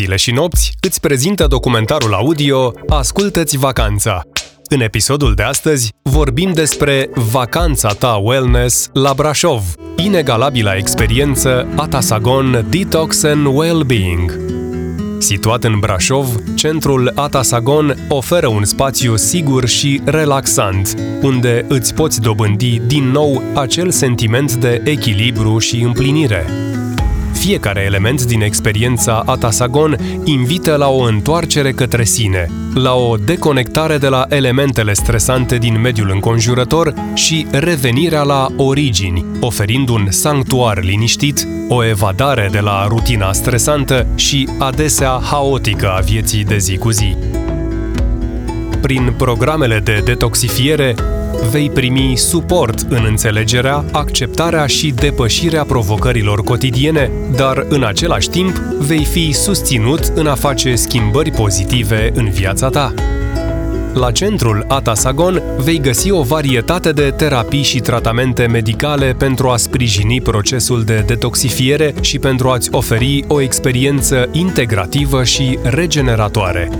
Zile și nopți îți prezintă documentarul audio Ascultă-ți Vacanța. În episodul de astăzi vorbim despre vacanța ta wellness la Brașov, inegalabilă experiență Atasagon Detox and Wellbeing. Situat în Brașov, centrul Atasagon oferă un spațiu sigur și relaxant, unde îți poți dobândi din nou acel sentiment de echilibru și împlinire. Fiecare element din experiența Atasagon invită la o întoarcere către sine, la o deconectare de la elementele stresante din mediul înconjurător și revenirea la origini, oferind un sanctuar liniștit, o evadare de la rutina stresantă și adesea haotică a vieții de zi cu zi. Prin programele de detoxifiere, vei primi suport în înțelegerea, acceptarea și depășirea provocărilor cotidiene, dar în același timp vei fi susținut în a face schimbări pozitive în viața ta. La centrul Atasagon vei găsi o varietate de terapii și tratamente medicale pentru a sprijini procesul de detoxifiere și pentru a-ți oferi o experiență integrativă și regeneratoare.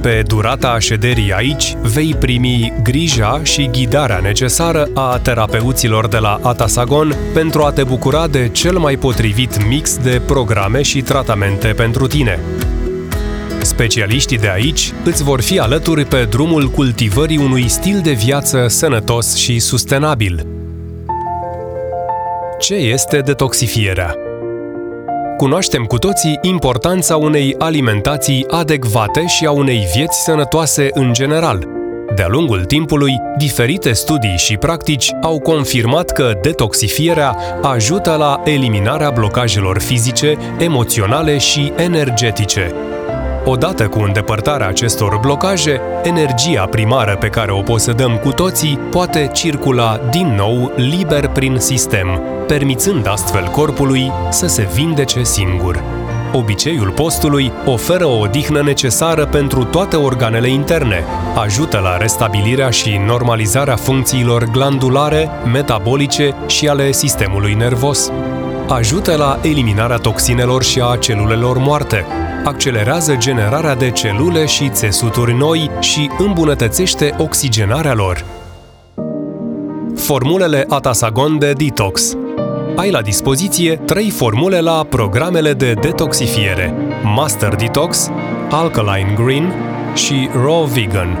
Pe durata șederii aici, vei primi grija și ghidarea necesară a terapeuților de la Atasagon pentru a te bucura de cel mai potrivit mix de programe și tratamente pentru tine. Specialiștii de aici îți vor fi alături pe drumul cultivării unui stil de viață sănătos și sustenabil. Ce este detoxifierea? Cunoaștem cu toții importanța unei alimentații adecvate și a unei vieți sănătoase în general. De-a lungul timpului, diferite studii și practici au confirmat că detoxifierea ajută la eliminarea blocajelor fizice, emoționale și energetice. Odată cu îndepărtarea acestor blocaje, energia primară pe care o posedăm cu toții poate circula din nou liber prin sistem, permițând astfel corpului să se vindece singur. Obiceiul postului oferă o odihnă necesară pentru toate organele interne, ajută la restabilirea și normalizarea funcțiilor glandulare, metabolice și ale sistemului nervos. Ajută la eliminarea toxinelor și a celulelor moarte, accelerează generarea de celule și țesuturi noi și îmbunătățește oxigenarea lor. Formulele Atasagon de Detox. Ai la dispoziție 3 formule la programele de detoxifiere: Master Detox, Alkaline Green și Raw Vegan.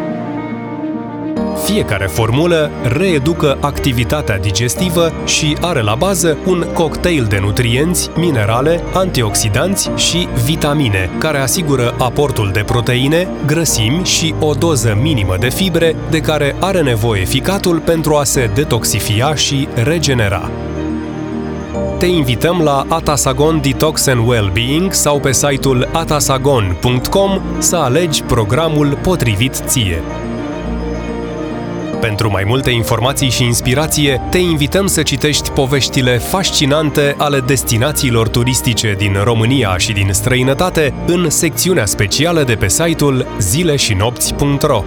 Fiecare formulă reeducă activitatea digestivă și are la bază un cocktail de nutrienți, minerale, antioxidanți și vitamine, care asigură aportul de proteine, grăsimi și o doză minimă de fibre de care are nevoie ficatul pentru a se detoxifia și regenera. Te invităm la Atasagon Detox and Wellbeing sau pe site-ul atasagon.com să alegi programul potrivit ție. Pentru mai multe informații și inspirație, te invităm să citești poveștile fascinante ale destinațiilor turistice din România și din străinătate în secțiunea specială de pe site-ul zilesinopți.ro.